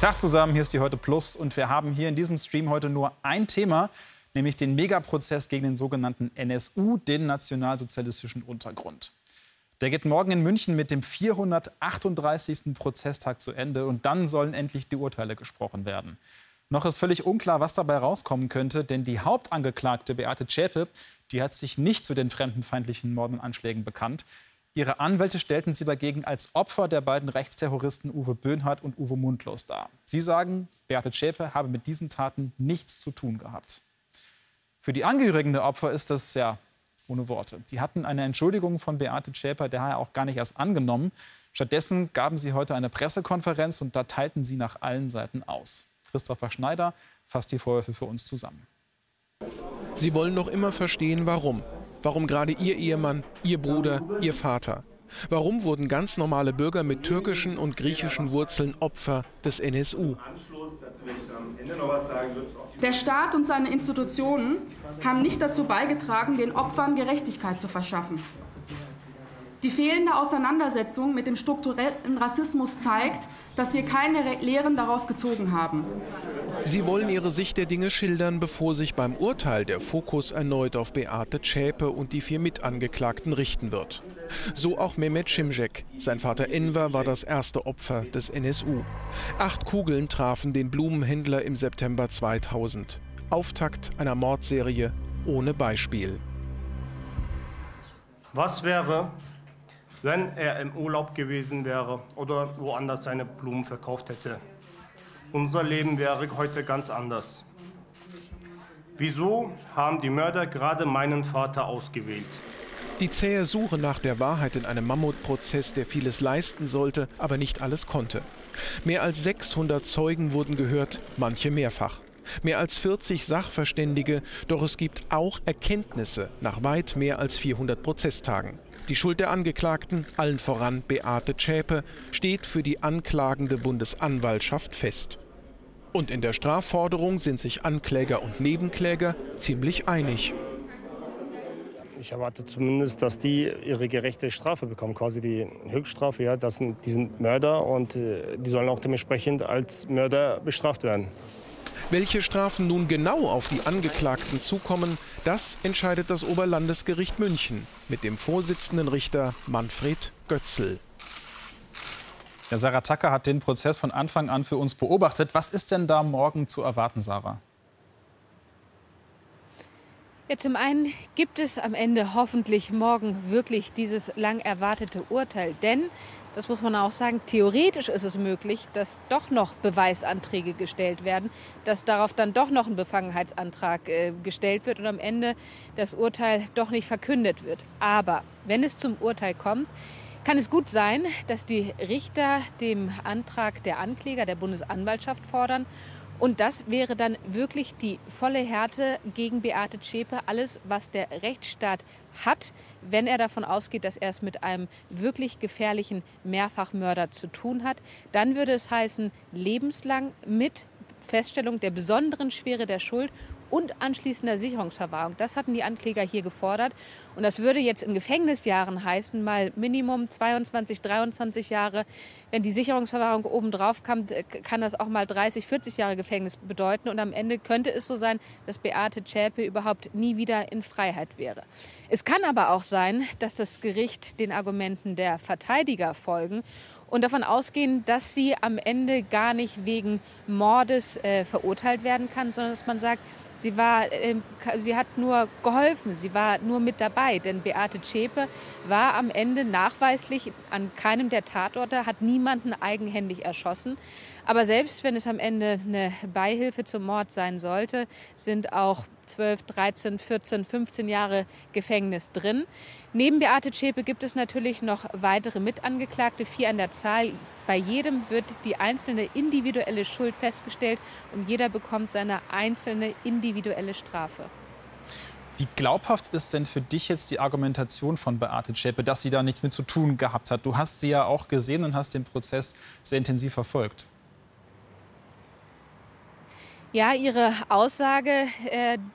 Tag zusammen, hier ist die heute+ und wir haben hier in diesem Stream heute nur ein Thema, nämlich den Megaprozess gegen den sogenannten NSU, den nationalsozialistischen Untergrund. Der geht morgen in München mit dem 438. Prozesstag zu Ende und dann sollen endlich die Urteile gesprochen werden. Noch ist völlig unklar, was dabei rauskommen könnte, denn die Hauptangeklagte Beate Zschäpe, die hat sich nicht zu den fremdenfeindlichen Morden und Anschlägen bekannt. Ihre Anwälte stellten sie dagegen als Opfer der beiden Rechtsterroristen Uwe Böhnhardt und Uwe Mundlos dar. Sie sagen, Beate Zschäpe habe mit diesen Taten nichts zu tun gehabt. Für die Angehörigen der Opfer ist das ja ohne Worte. Sie hatten eine Entschuldigung von Beate Zschäpe daher auch gar nicht erst angenommen. Stattdessen gaben sie heute eine Pressekonferenz und da teilten sie nach allen Seiten aus. Christopher Schneider fasst die Vorwürfe für uns zusammen. Sie wollen noch immer verstehen, warum. Warum gerade ihr Ehemann, ihr Bruder, ihr Vater? Warum wurden ganz normale Bürger mit türkischen und griechischen Wurzeln Opfer des NSU? Der Staat und seine Institutionen haben nicht dazu beigetragen, den Opfern Gerechtigkeit zu verschaffen. Die fehlende Auseinandersetzung mit dem strukturellen Rassismus zeigt, dass wir keine Lehren daraus gezogen haben. Sie wollen ihre Sicht der Dinge schildern, bevor sich beim Urteil der Fokus erneut auf Beate Zschäpe und die 4 Mitangeklagten richten wird. So auch Mehmet Şimşek. Sein Vater Enver war das erste Opfer des NSU. 8 Kugeln trafen den Blumenhändler im September 2000. Auftakt einer Mordserie ohne Beispiel. Was wäre, wenn er im Urlaub gewesen wäre oder woanders seine Blumen verkauft hätte? Unser Leben wäre heute ganz anders. Wieso haben die Mörder gerade meinen Vater ausgewählt? Die zähe Suche nach der Wahrheit in einem Mammutprozess, der vieles leisten sollte, aber nicht alles konnte. Mehr als 600 Zeugen wurden gehört, manche mehrfach. Mehr als 40 Sachverständige, doch es gibt auch Erkenntnisse nach weit mehr als 400 Prozesstagen. Die Schuld der Angeklagten, allen voran Beate Zschäpe, steht für die anklagende Bundesanwaltschaft fest. Und in der Strafforderung sind sich Ankläger und Nebenkläger ziemlich einig. Ich erwarte zumindest, dass die ihre gerechte Strafe bekommen, quasi die Höchststrafe. Ja, das sind, die sind Mörder und die sollen auch dementsprechend als Mörder bestraft werden. Welche Strafen nun genau auf die Angeklagten zukommen, das entscheidet das Oberlandesgericht München mit dem Vorsitzenden Richter Manfred Götzl. Ja, Sarah Tacke hat den Prozess von Anfang an für uns beobachtet. Was ist denn da morgen zu erwarten, Sarah? Ja, zum einen gibt es am Ende hoffentlich morgen wirklich dieses lang erwartete Urteil, denn das muss man auch sagen, theoretisch ist es möglich, dass doch noch Beweisanträge gestellt werden, dass darauf dann doch noch ein Befangenheitsantrag gestellt wird und am Ende das Urteil doch nicht verkündet wird. Aber wenn es zum Urteil kommt, kann es gut sein, dass die Richter dem Antrag der Ankläger, der Bundesanwaltschaft fordern. Und das wäre dann wirklich die volle Härte gegen Beate Zschäpe, alles, was der Rechtsstaat hat, wenn er davon ausgeht, dass er es mit einem wirklich gefährlichen Mehrfachmörder zu tun hat. Dann würde es heißen, lebenslang mit Feststellung der besonderen Schwere der Schuld und anschließender Sicherungsverwahrung. Das hatten die Ankläger hier gefordert. Und das würde jetzt in Gefängnisjahren heißen, mal Minimum 22, 23 Jahre. Wenn die Sicherungsverwahrung obendrauf kam, kann das auch mal 30, 40 Jahre Gefängnis bedeuten. Und am Ende könnte es so sein, dass Beate Zschäpe überhaupt nie wieder in Freiheit wäre. Es kann aber auch sein, dass das Gericht den Argumenten der Verteidiger folgen und davon ausgehen, dass sie am Ende gar nicht wegen Mordes verurteilt werden kann, sondern dass man sagt, sie hat nur geholfen, sie war nur mit dabei. Denn Beate Zschäpe war am Ende nachweislich an keinem der Tatorte, hat niemanden eigenhändig erschossen. Aber selbst wenn es am Ende eine Beihilfe zum Mord sein sollte, sind auch 12, 13, 14, 15 Jahre Gefängnis drin. Neben Beate Zschäpe gibt es natürlich noch weitere Mitangeklagte, 4 an der Zahl. Bei jedem wird die einzelne individuelle Schuld festgestellt und jeder bekommt seine einzelne individuelle Strafe. Wie glaubhaft ist denn für dich jetzt die Argumentation von Beate Zschäpe, dass sie da nichts mit zu tun gehabt hat? Du hast sie ja auch gesehen und hast den Prozess sehr intensiv verfolgt. Ja, ihre Aussage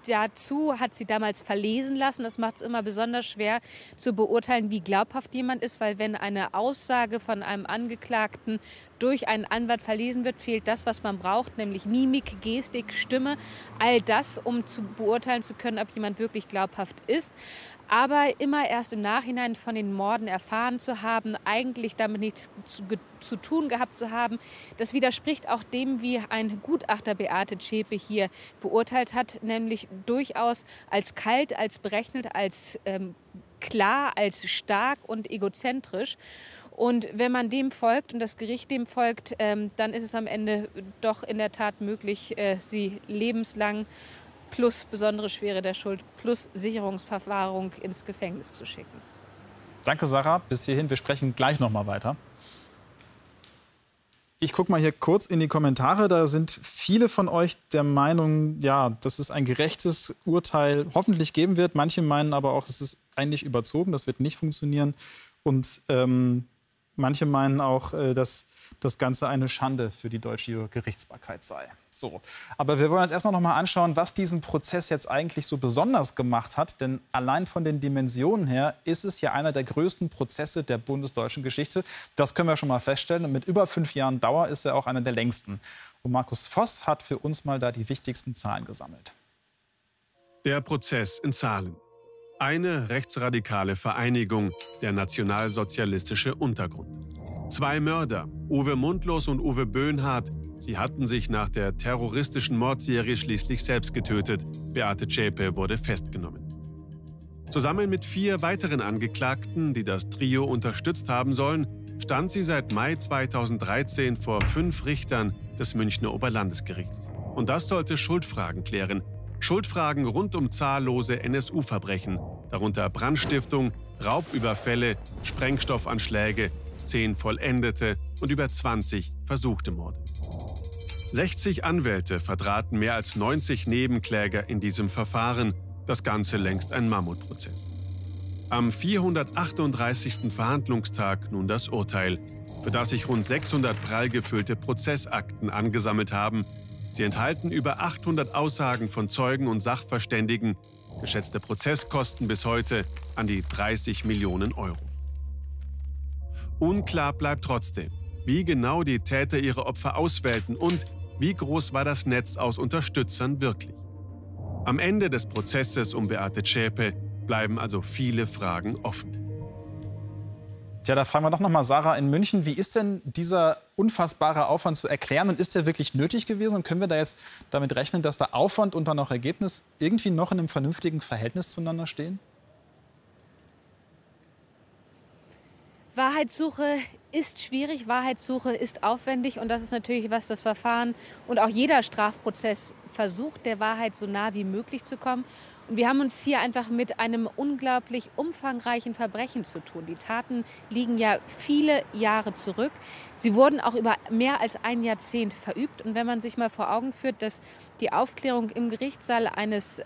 dazu hat sie damals verlesen lassen. Das macht es immer besonders schwer zu beurteilen, wie glaubhaft jemand ist, weil wenn eine Aussage von einem Angeklagten durch einen Anwalt verlesen wird, fehlt das, was man braucht, nämlich Mimik, Gestik, Stimme, all das, um zu beurteilen zu können, ob jemand wirklich glaubhaft ist. Aber immer erst im Nachhinein von den Morden erfahren zu haben, eigentlich damit nichts zu tun gehabt zu haben, das widerspricht auch dem, wie ein Gutachter Beate Zschäpe hier beurteilt hat, nämlich durchaus als kalt, als berechnet, als klar, als stark und egozentrisch. Und wenn man dem folgt und das Gericht dem folgt, dann ist es am Ende doch in der Tat möglich, sie lebenslang plus besondere Schwere der Schuld plus Sicherungsverwahrung ins Gefängnis zu schicken. Danke, Sarah. Bis hierhin. Wir sprechen gleich noch mal weiter. Ich gucke mal hier kurz in die Kommentare. Da sind viele von euch der Meinung, ja, dass es ein gerechtes Urteil hoffentlich geben wird. Manche meinen aber auch, es ist eigentlich überzogen, das wird nicht funktionieren. Und manche meinen auch, dass das Ganze eine Schande für die deutsche Gerichtsbarkeit sei. So, aber wir wollen uns erst noch mal anschauen, was diesen Prozess jetzt eigentlich so besonders gemacht hat. Denn allein von den Dimensionen her ist es ja einer der größten Prozesse der bundesdeutschen Geschichte. Das können wir schon mal feststellen. Und mit über 5 Jahren Dauer ist er auch einer der längsten. Und Markus Voss hat für uns mal da die wichtigsten Zahlen gesammelt. Der Prozess in Zahlen. Eine rechtsradikale Vereinigung, der nationalsozialistische Untergrund. 2 Mörder, Uwe Mundlos und Uwe Böhnhardt. Sie hatten sich nach der terroristischen Mordserie schließlich selbst getötet. Beate Zschäpe wurde festgenommen. Zusammen mit 4 weiteren Angeklagten, die das Trio unterstützt haben sollen, stand sie seit Mai 2013 vor 5 Richtern des Münchner Oberlandesgerichts. Und das sollte Schuldfragen klären. Schuldfragen rund um zahllose NSU-Verbrechen, darunter Brandstiftung, Raubüberfälle, Sprengstoffanschläge, 10 vollendete und über 20 versuchte Morde. 60 Anwälte vertraten mehr als 90 Nebenkläger in diesem Verfahren, das Ganze längst ein Mammutprozess. Am 438. Verhandlungstag nun das Urteil, für das sich rund 600 prall gefüllte Prozessakten angesammelt haben. Sie enthalten über 800 Aussagen von Zeugen und Sachverständigen, geschätzte Prozesskosten bis heute an die 30 Millionen Euro. Unklar bleibt trotzdem, wie genau die Täter ihre Opfer auswählten und wie groß war das Netz aus Unterstützern wirklich. Am Ende des Prozesses um Beate Zschäpe bleiben also viele Fragen offen. Tja, da fragen wir doch noch mal Sarah in München. Wie ist denn dieser unfassbare Aufwand zu erklären? Und ist der wirklich nötig gewesen? Und können wir da jetzt damit rechnen, dass da Aufwand und dann auch Ergebnis irgendwie noch in einem vernünftigen Verhältnis zueinander stehen? Wahrheitssuche ist schwierig, Wahrheitssuche ist aufwendig. Und das ist natürlich, was das Verfahren und auch jeder Strafprozess versucht, der Wahrheit so nah wie möglich zu kommen. Und wir haben uns hier einfach mit einem unglaublich umfangreichen Verbrechen zu tun. Die Taten liegen ja viele Jahre zurück. Sie wurden auch über mehr als ein Jahrzehnt verübt. Und wenn man sich mal vor Augen führt, dass die Aufklärung im Gerichtssaal eines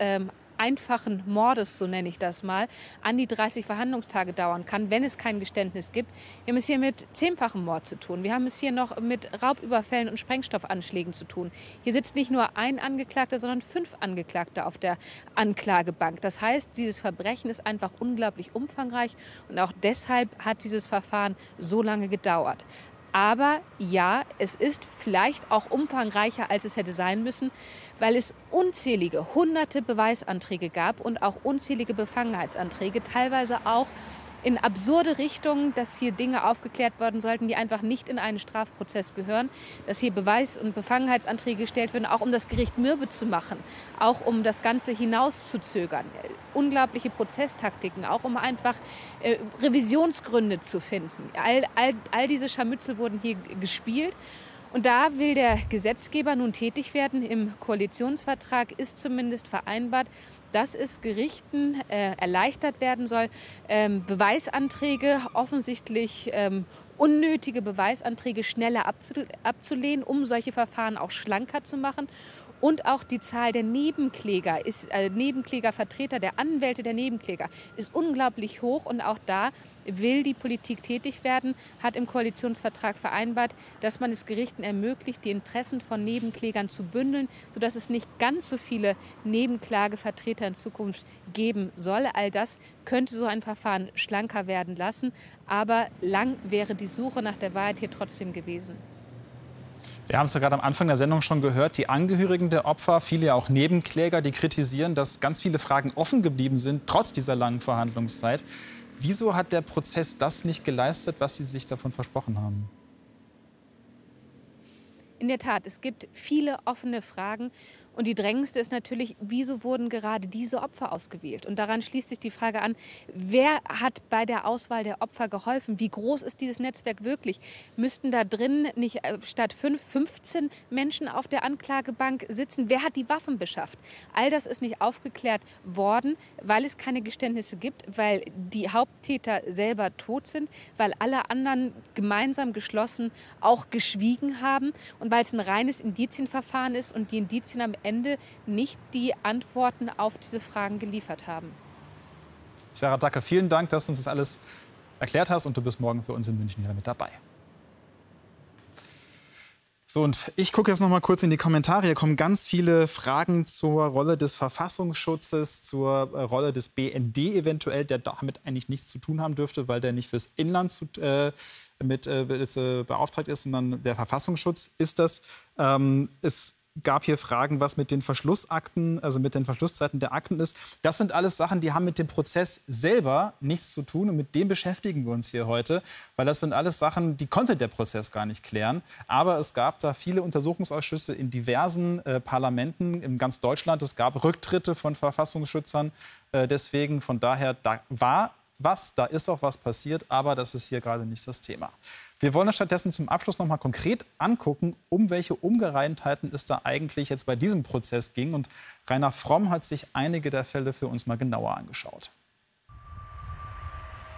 einfachen Mordes, so nenne ich das mal, an die 30 Verhandlungstage dauern kann, wenn es kein Geständnis gibt. Wir haben es hier mit 10-fachem Mord zu tun. Wir haben es hier noch mit Raubüberfällen und Sprengstoffanschlägen zu tun. Hier sitzt nicht nur ein Angeklagter, sondern 5 Angeklagte auf der Anklagebank. Das heißt, dieses Verbrechen ist einfach unglaublich umfangreich und auch deshalb hat dieses Verfahren so lange gedauert. Aber ja, es ist vielleicht auch umfangreicher, als es hätte sein müssen, weil es unzählige, hunderte Beweisanträge gab und auch unzählige Befangenheitsanträge, teilweise auch in absurde Richtungen, dass hier Dinge aufgeklärt werden sollten, die einfach nicht in einen Strafprozess gehören, dass hier Beweis- und Befangenheitsanträge gestellt werden, auch um das Gericht mürbe zu machen, auch um das Ganze hinauszuzögern, unglaubliche Prozesstaktiken, auch um einfach Revisionsgründe zu finden. All diese Scharmützel wurden hier gespielt. Und da will der Gesetzgeber nun tätig werden. Im Koalitionsvertrag ist zumindest vereinbart, dass es Gerichten erleichtert werden soll, Beweisanträge, offensichtlich unnötige Beweisanträge schneller abzulehnen, um solche Verfahren auch schlanker zu machen. Und auch die Zahl der Nebenkläger, Nebenklägervertreter, der Anwälte der Nebenkläger, ist unglaublich hoch. Und auch da will die Politik tätig werden, hat im Koalitionsvertrag vereinbart, dass man es Gerichten ermöglicht, die Interessen von Nebenklägern zu bündeln, sodass es nicht ganz so viele Nebenklagevertreter in Zukunft geben soll. All das könnte so ein Verfahren schlanker werden lassen. Aber lang wäre die Suche nach der Wahrheit hier trotzdem gewesen. Wir haben es ja gerade am Anfang der Sendung schon gehört, die Angehörigen der Opfer, viele ja auch Nebenkläger, die kritisieren, dass ganz viele Fragen offen geblieben sind, trotz dieser langen Verhandlungszeit. Wieso hat der Prozess das nicht geleistet, was Sie sich davon versprochen haben? In der Tat, es gibt viele offene Fragen. Und die drängendste ist natürlich, wieso wurden gerade diese Opfer ausgewählt? Und daran schließt sich die Frage an, wer hat bei der Auswahl der Opfer geholfen? Wie groß ist dieses Netzwerk wirklich? Müssten da drin nicht statt 15 Menschen auf der Anklagebank sitzen? Wer hat die Waffen beschafft? All das ist nicht aufgeklärt worden, weil es keine Geständnisse gibt, weil die Haupttäter selber tot sind, weil alle anderen gemeinsam geschlossen auch geschwiegen haben und weil es ein reines Indizienverfahren ist und die Indizien am Ende nicht die Antworten auf diese Fragen geliefert haben. Sarah Tacke, vielen Dank, dass du uns das alles erklärt hast und du bist morgen für uns in München wieder mit dabei. So, und ich gucke jetzt noch mal kurz in die Kommentare. Hier kommen ganz viele Fragen zur Rolle des Verfassungsschutzes, zur Rolle des BND eventuell, der damit eigentlich nichts zu tun haben dürfte, weil der nicht fürs Inland beauftragt ist, sondern der Verfassungsschutz ist das. Es gab hier Fragen, was mit den Verschlussakten, also mit den Verschlusszeiten der Akten ist. Das sind alles Sachen, die haben mit dem Prozess selber nichts zu tun und mit dem beschäftigen wir uns hier heute, weil das sind alles Sachen, die konnte der Prozess gar nicht klären. Aber es gab da viele Untersuchungsausschüsse in diversen Parlamenten in ganz Deutschland. Es gab Rücktritte von Verfassungsschützern. Deswegen, von daher, da war was, da ist auch was passiert, aber das ist hier gerade nicht das Thema. Wir wollen uns stattdessen zum Abschluss noch mal konkret angucken, um welche Ungereimtheiten es da eigentlich jetzt bei diesem Prozess ging. Und Rainer Fromm hat sich einige der Fälle für uns mal genauer angeschaut.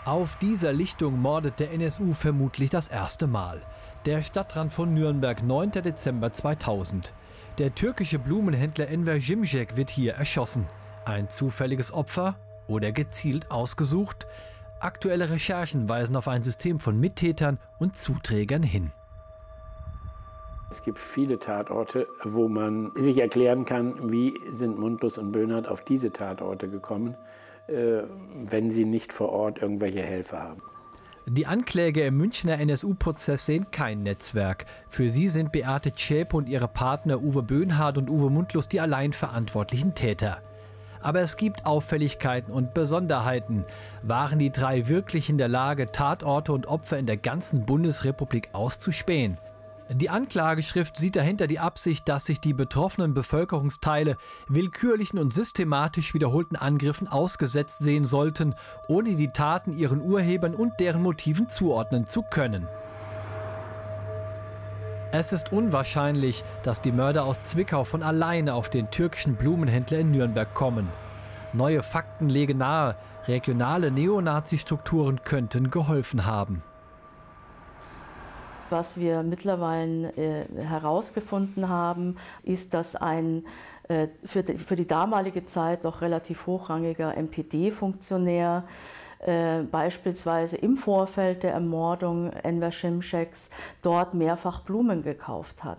Auf dieser Lichtung mordet der NSU vermutlich das erste Mal. Der Stadtrand von Nürnberg, 9. Dezember 2000. Der türkische Blumenhändler Enver Şimşek wird hier erschossen. Ein zufälliges Opfer oder gezielt ausgesucht? Aktuelle Recherchen weisen auf ein System von Mittätern und Zuträgern hin. Es gibt viele Tatorte, wo man sich erklären kann, wie sind Mundlos und Böhnhardt auf diese Tatorte gekommen, wenn sie nicht vor Ort irgendwelche Helfer haben. Die Ankläger im Münchner NSU-Prozess sehen kein Netzwerk. Für sie sind Beate Zschäpe und ihre Partner Uwe Böhnhardt und Uwe Mundlos die allein verantwortlichen Täter. Aber es gibt Auffälligkeiten und Besonderheiten. Waren die drei wirklich in der Lage, Tatorte und Opfer in der ganzen Bundesrepublik auszuspähen? Die Anklageschrift sieht dahinter die Absicht, dass sich die betroffenen Bevölkerungsteile willkürlichen und systematisch wiederholten Angriffen ausgesetzt sehen sollten, ohne die Taten ihren Urhebern und deren Motiven zuordnen zu können. Es ist unwahrscheinlich, dass die Mörder aus Zwickau von alleine auf den türkischen Blumenhändler in Nürnberg kommen. Neue Fakten legen nahe, regionale Neonazi-Strukturen könnten geholfen haben. Was wir mittlerweile herausgefunden haben, ist, dass ein für die damalige Zeit noch relativ hochrangiger MPD-Funktionär beispielsweise im Vorfeld der Ermordung Enver Şimşeks dort mehrfach Blumen gekauft hat.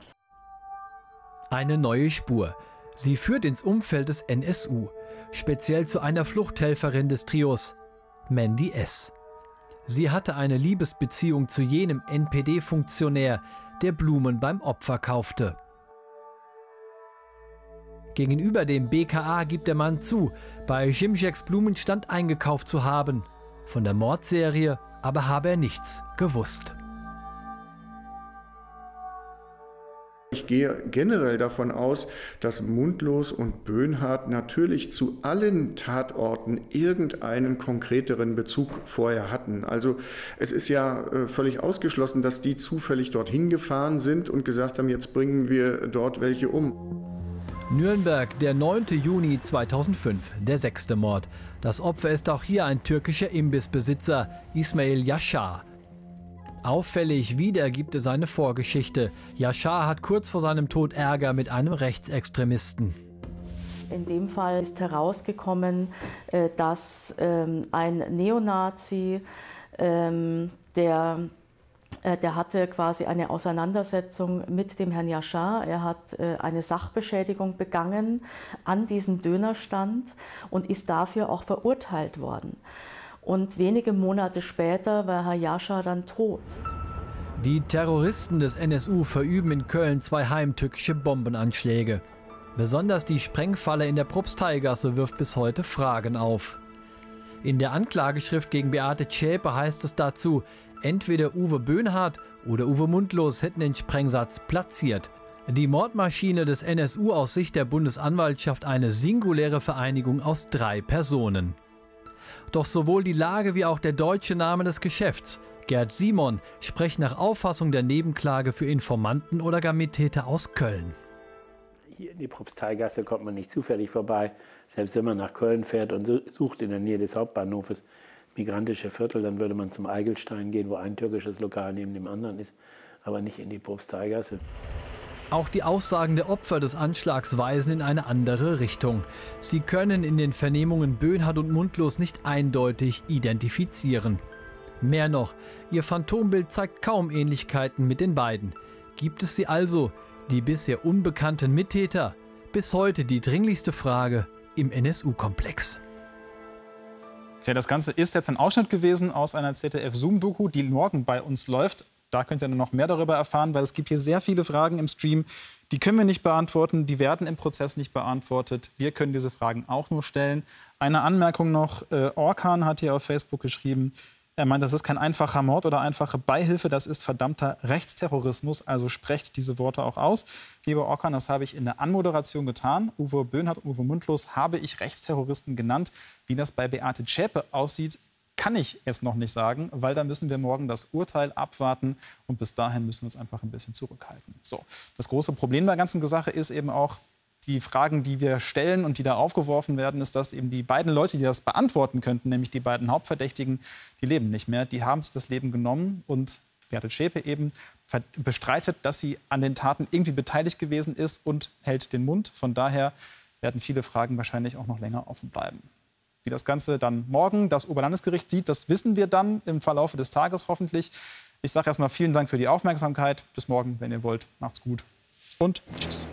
Eine neue Spur. Sie führt ins Umfeld des NSU, speziell zu einer Fluchthelferin des Trios, Mandy S. Sie hatte eine Liebesbeziehung zu jenem NPD-Funktionär, der Blumen beim Opfer kaufte. Gegenüber dem BKA gibt der Mann zu, bei Şimşeks Blumenstand eingekauft zu haben. Von der Mordserie aber habe er nichts gewusst. Ich gehe generell davon aus, dass Mundlos und Böhnhardt natürlich zu allen Tatorten irgendeinen konkreteren Bezug vorher hatten. Also es ist ja völlig ausgeschlossen, dass die zufällig dorthin gefahren sind und gesagt haben, jetzt bringen wir dort welche um. Nürnberg, der 9. Juni 2005, der 6. Mord. Das Opfer ist auch hier ein türkischer Imbissbesitzer, Ismail Yaşar. Auffällig wieder gibt es eine Vorgeschichte. Yaşar hat kurz vor seinem Tod Ärger mit einem Rechtsextremisten. In dem Fall ist herausgekommen, dass ein Neonazi, der hatte quasi eine Auseinandersetzung mit dem Herrn Yaşar. Er hat eine Sachbeschädigung begangen an diesem Dönerstand und ist dafür auch verurteilt worden. Und wenige Monate später war Herr Yaşar dann tot. Die Terroristen des NSU verüben in Köln zwei heimtückische Bombenanschläge. Besonders die Sprengfalle in der Propsteigasse wirft bis heute Fragen auf. In der Anklageschrift gegen Beate Zschäpe heißt es dazu, entweder Uwe Böhnhardt oder Uwe Mundlos hätten den Sprengsatz platziert. Die Mordmaschine des NSU aus Sicht der Bundesanwaltschaft eine singuläre Vereinigung aus 3 Personen. Doch sowohl die Lage wie auch der deutsche Name des Geschäfts, Gerd Simon, sprechen nach Auffassung der Nebenklage für Informanten oder gar Mittäter aus Köln. Hier in die Propsteigasse kommt man nicht zufällig vorbei, selbst wenn man nach Köln fährt und sucht in der Nähe des Hauptbahnhofes migrantische Viertel, dann würde man zum Eigelstein gehen, wo ein türkisches Lokal neben dem anderen ist, aber nicht in die Propsteigasse. Auch die Aussagen der Opfer des Anschlags weisen in eine andere Richtung. Sie können in den Vernehmungen Böhnhardt und Mundlos nicht eindeutig identifizieren. Mehr noch, ihr Phantombild zeigt kaum Ähnlichkeiten mit den beiden. Gibt es sie also, die bisher unbekannten Mittäter? Bis heute die dringlichste Frage im NSU-Komplex. Tja, das Ganze ist jetzt ein Ausschnitt gewesen aus einer ZDF-Zoom-Doku, die morgen bei uns läuft. Da könnt ihr noch mehr darüber erfahren, weil es gibt hier sehr viele Fragen im Stream. Die können wir nicht beantworten, die werden im Prozess nicht beantwortet. Wir können diese Fragen auch nur stellen. Eine Anmerkung noch, Orkan hat hier auf Facebook geschrieben, er meint, das ist kein einfacher Mord oder einfache Beihilfe, das ist verdammter Rechtsterrorismus, also sprecht diese Worte auch aus. Lieber Orkan, das habe ich in der Anmoderation getan. Uwe Böhnhardt und Uwe Mundlos habe ich Rechtsterroristen genannt. Wie das bei Beate Zschäpe aussieht, kann ich jetzt noch nicht sagen, weil da müssen wir morgen das Urteil abwarten und bis dahin müssen wir uns einfach ein bisschen zurückhalten. So, das große Problem bei der ganzen Sache ist eben auch, die Fragen, die wir stellen und die da aufgeworfen werden, ist, dass eben die beiden Leute, die das beantworten könnten, nämlich die beiden Hauptverdächtigen, die leben nicht mehr, die haben sich das Leben genommen und Beate Zschäpe eben bestreitet, dass sie an den Taten irgendwie beteiligt gewesen ist und hält den Mund. Von daher werden viele Fragen wahrscheinlich auch noch länger offen bleiben. Wie das Ganze dann morgen das Oberlandesgericht sieht, das wissen wir dann im Verlauf des Tages hoffentlich. Ich sage erstmal vielen Dank für die Aufmerksamkeit. Bis morgen, wenn ihr wollt. Macht's gut und tschüss.